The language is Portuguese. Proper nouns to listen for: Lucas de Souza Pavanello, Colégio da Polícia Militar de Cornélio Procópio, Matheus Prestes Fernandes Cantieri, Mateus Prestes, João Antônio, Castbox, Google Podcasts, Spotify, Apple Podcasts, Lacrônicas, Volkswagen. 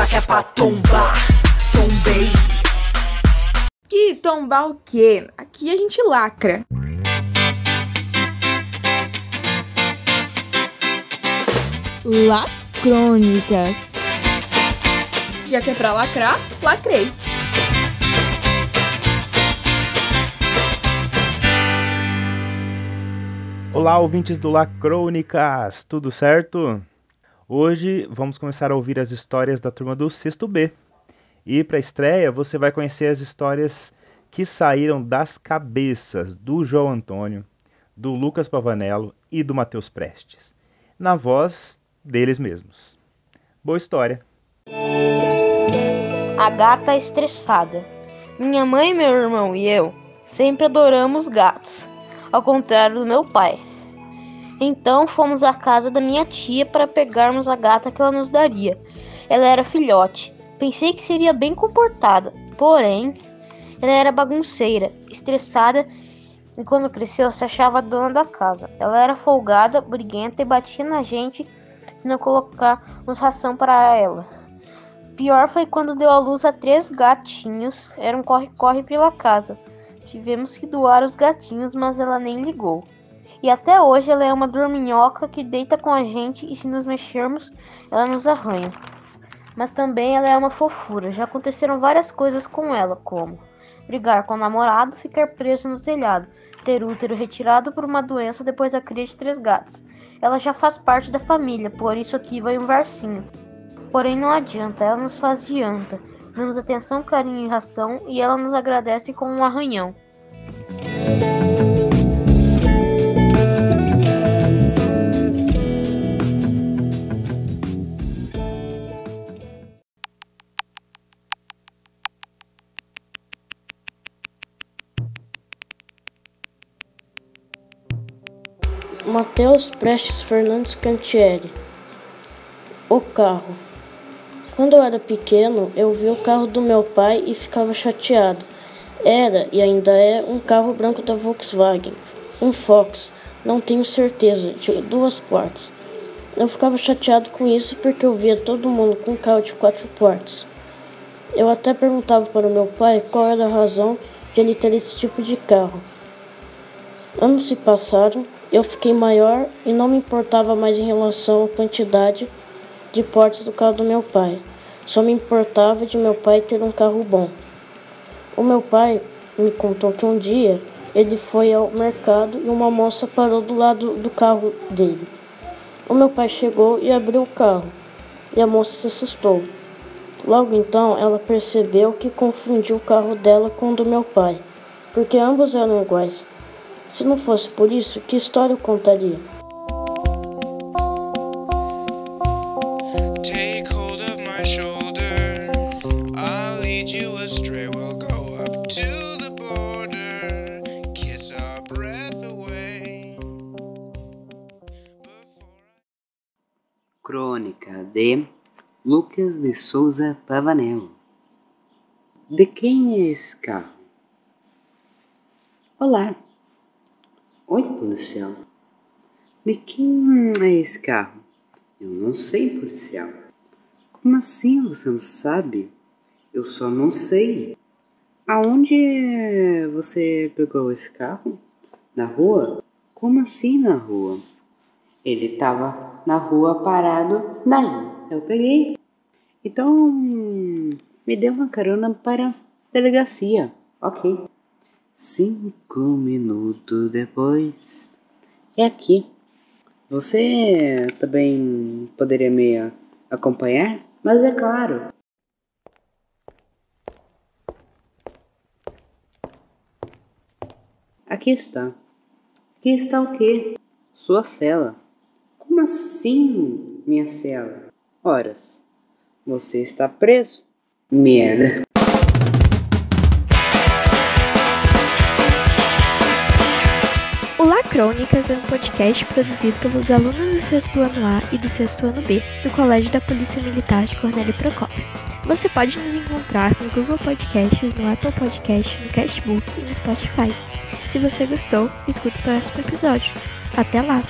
já que é pra tombar, tombei. Que tombar o quê? Aqui a gente lacra. Lacrônicas. Já que é pra lacrar, lacrei. Olá, ouvintes do Lacrônicas, tudo certo? Hoje vamos começar a ouvir as histórias da turma do 6º B. E para a estreia você vai conhecer as histórias que saíram das cabeças do João Antônio, do Lucas Pavanello e do Matheus Prestes, na voz deles mesmos. Boa história! A gata estressada. Minha mãe, meu irmão e eu sempre adoramos gatos, ao contrário do meu pai. Então fomos à casa da minha tia para pegarmos a gata que ela nos daria. Ela era filhote. Pensei que seria bem comportada, porém, ela era bagunceira, estressada e quando cresceu se achava a dona da casa. Ela era folgada, briguenta e batia na gente se não colocarmos ração para ela. Pior foi quando deu à luz a 3 gatinhos, era um corre-corre pela casa. Tivemos que doar os gatinhos, mas ela nem ligou. E até hoje ela é uma dorminhoca que deita com a gente e se nos mexermos, ela nos arranha. Mas também ela é uma fofura. Já aconteceram várias coisas com ela, como brigar com o namorado, ficar preso no telhado, ter útero retirado por uma doença depois da cria de 3 gatos. Ela já faz parte da família, por isso aqui vai um versinho. Porém não adianta, ela nos faz janta. Damos atenção, carinho e ração e ela nos agradece com um arranhão. Matheus Prestes Fernandes Cantieri. O carro. Quando eu era pequeno, eu vi o carro do meu pai e ficava chateado. Era e ainda é um carro branco da Volkswagen, um Fox, não tenho certeza, de 2 portas. Eu ficava chateado com isso porque eu via todo mundo com um carro de 4 portas. Eu até perguntava para o meu pai qual era a razão de ele ter esse tipo de carro. Anos se passaram, eu fiquei maior e não me importava mais em relação à quantidade de portas do carro do meu pai. Só me importava de meu pai ter um carro bom. O meu pai me contou que um dia ele foi ao mercado e uma moça parou do lado do carro dele. O meu pai chegou e abriu o carro, e a moça se assustou. Logo então ela percebeu que confundiu o carro dela com o do meu pai, porque ambos eram iguais. Se não fosse por isso, que história eu contaria? Take hold of my shoulder. I'll lead you astray. We'll go up to the border. Kiss our breath away. Crônica de Lucas de Souza Pavanello. De quem é esse carro? Olá. Oi, policial. De quem é esse carro? Eu não sei, policial. Como assim você não sabe? Eu só não sei. Aonde você pegou esse carro? Na rua? Como assim na rua? Ele tava na rua parado, daí eu peguei. Então, me deu uma carona para a delegacia. Ok. 5 minutos depois. É aqui. Você também poderia me acompanhar? Mas é claro. Aqui está. Aqui está o quê? Sua cela. Como assim, minha cela? Ora, você está preso. Merda. Crônicas é um podcast produzido pelos alunos do 6º ano A e do 6º ano B do Colégio da Polícia Militar de Cornélio Procópio. Você pode nos encontrar no Google Podcasts, no Apple Podcasts, no Castbox e no Spotify. Se você gostou, escute o próximo episódio. Até lá!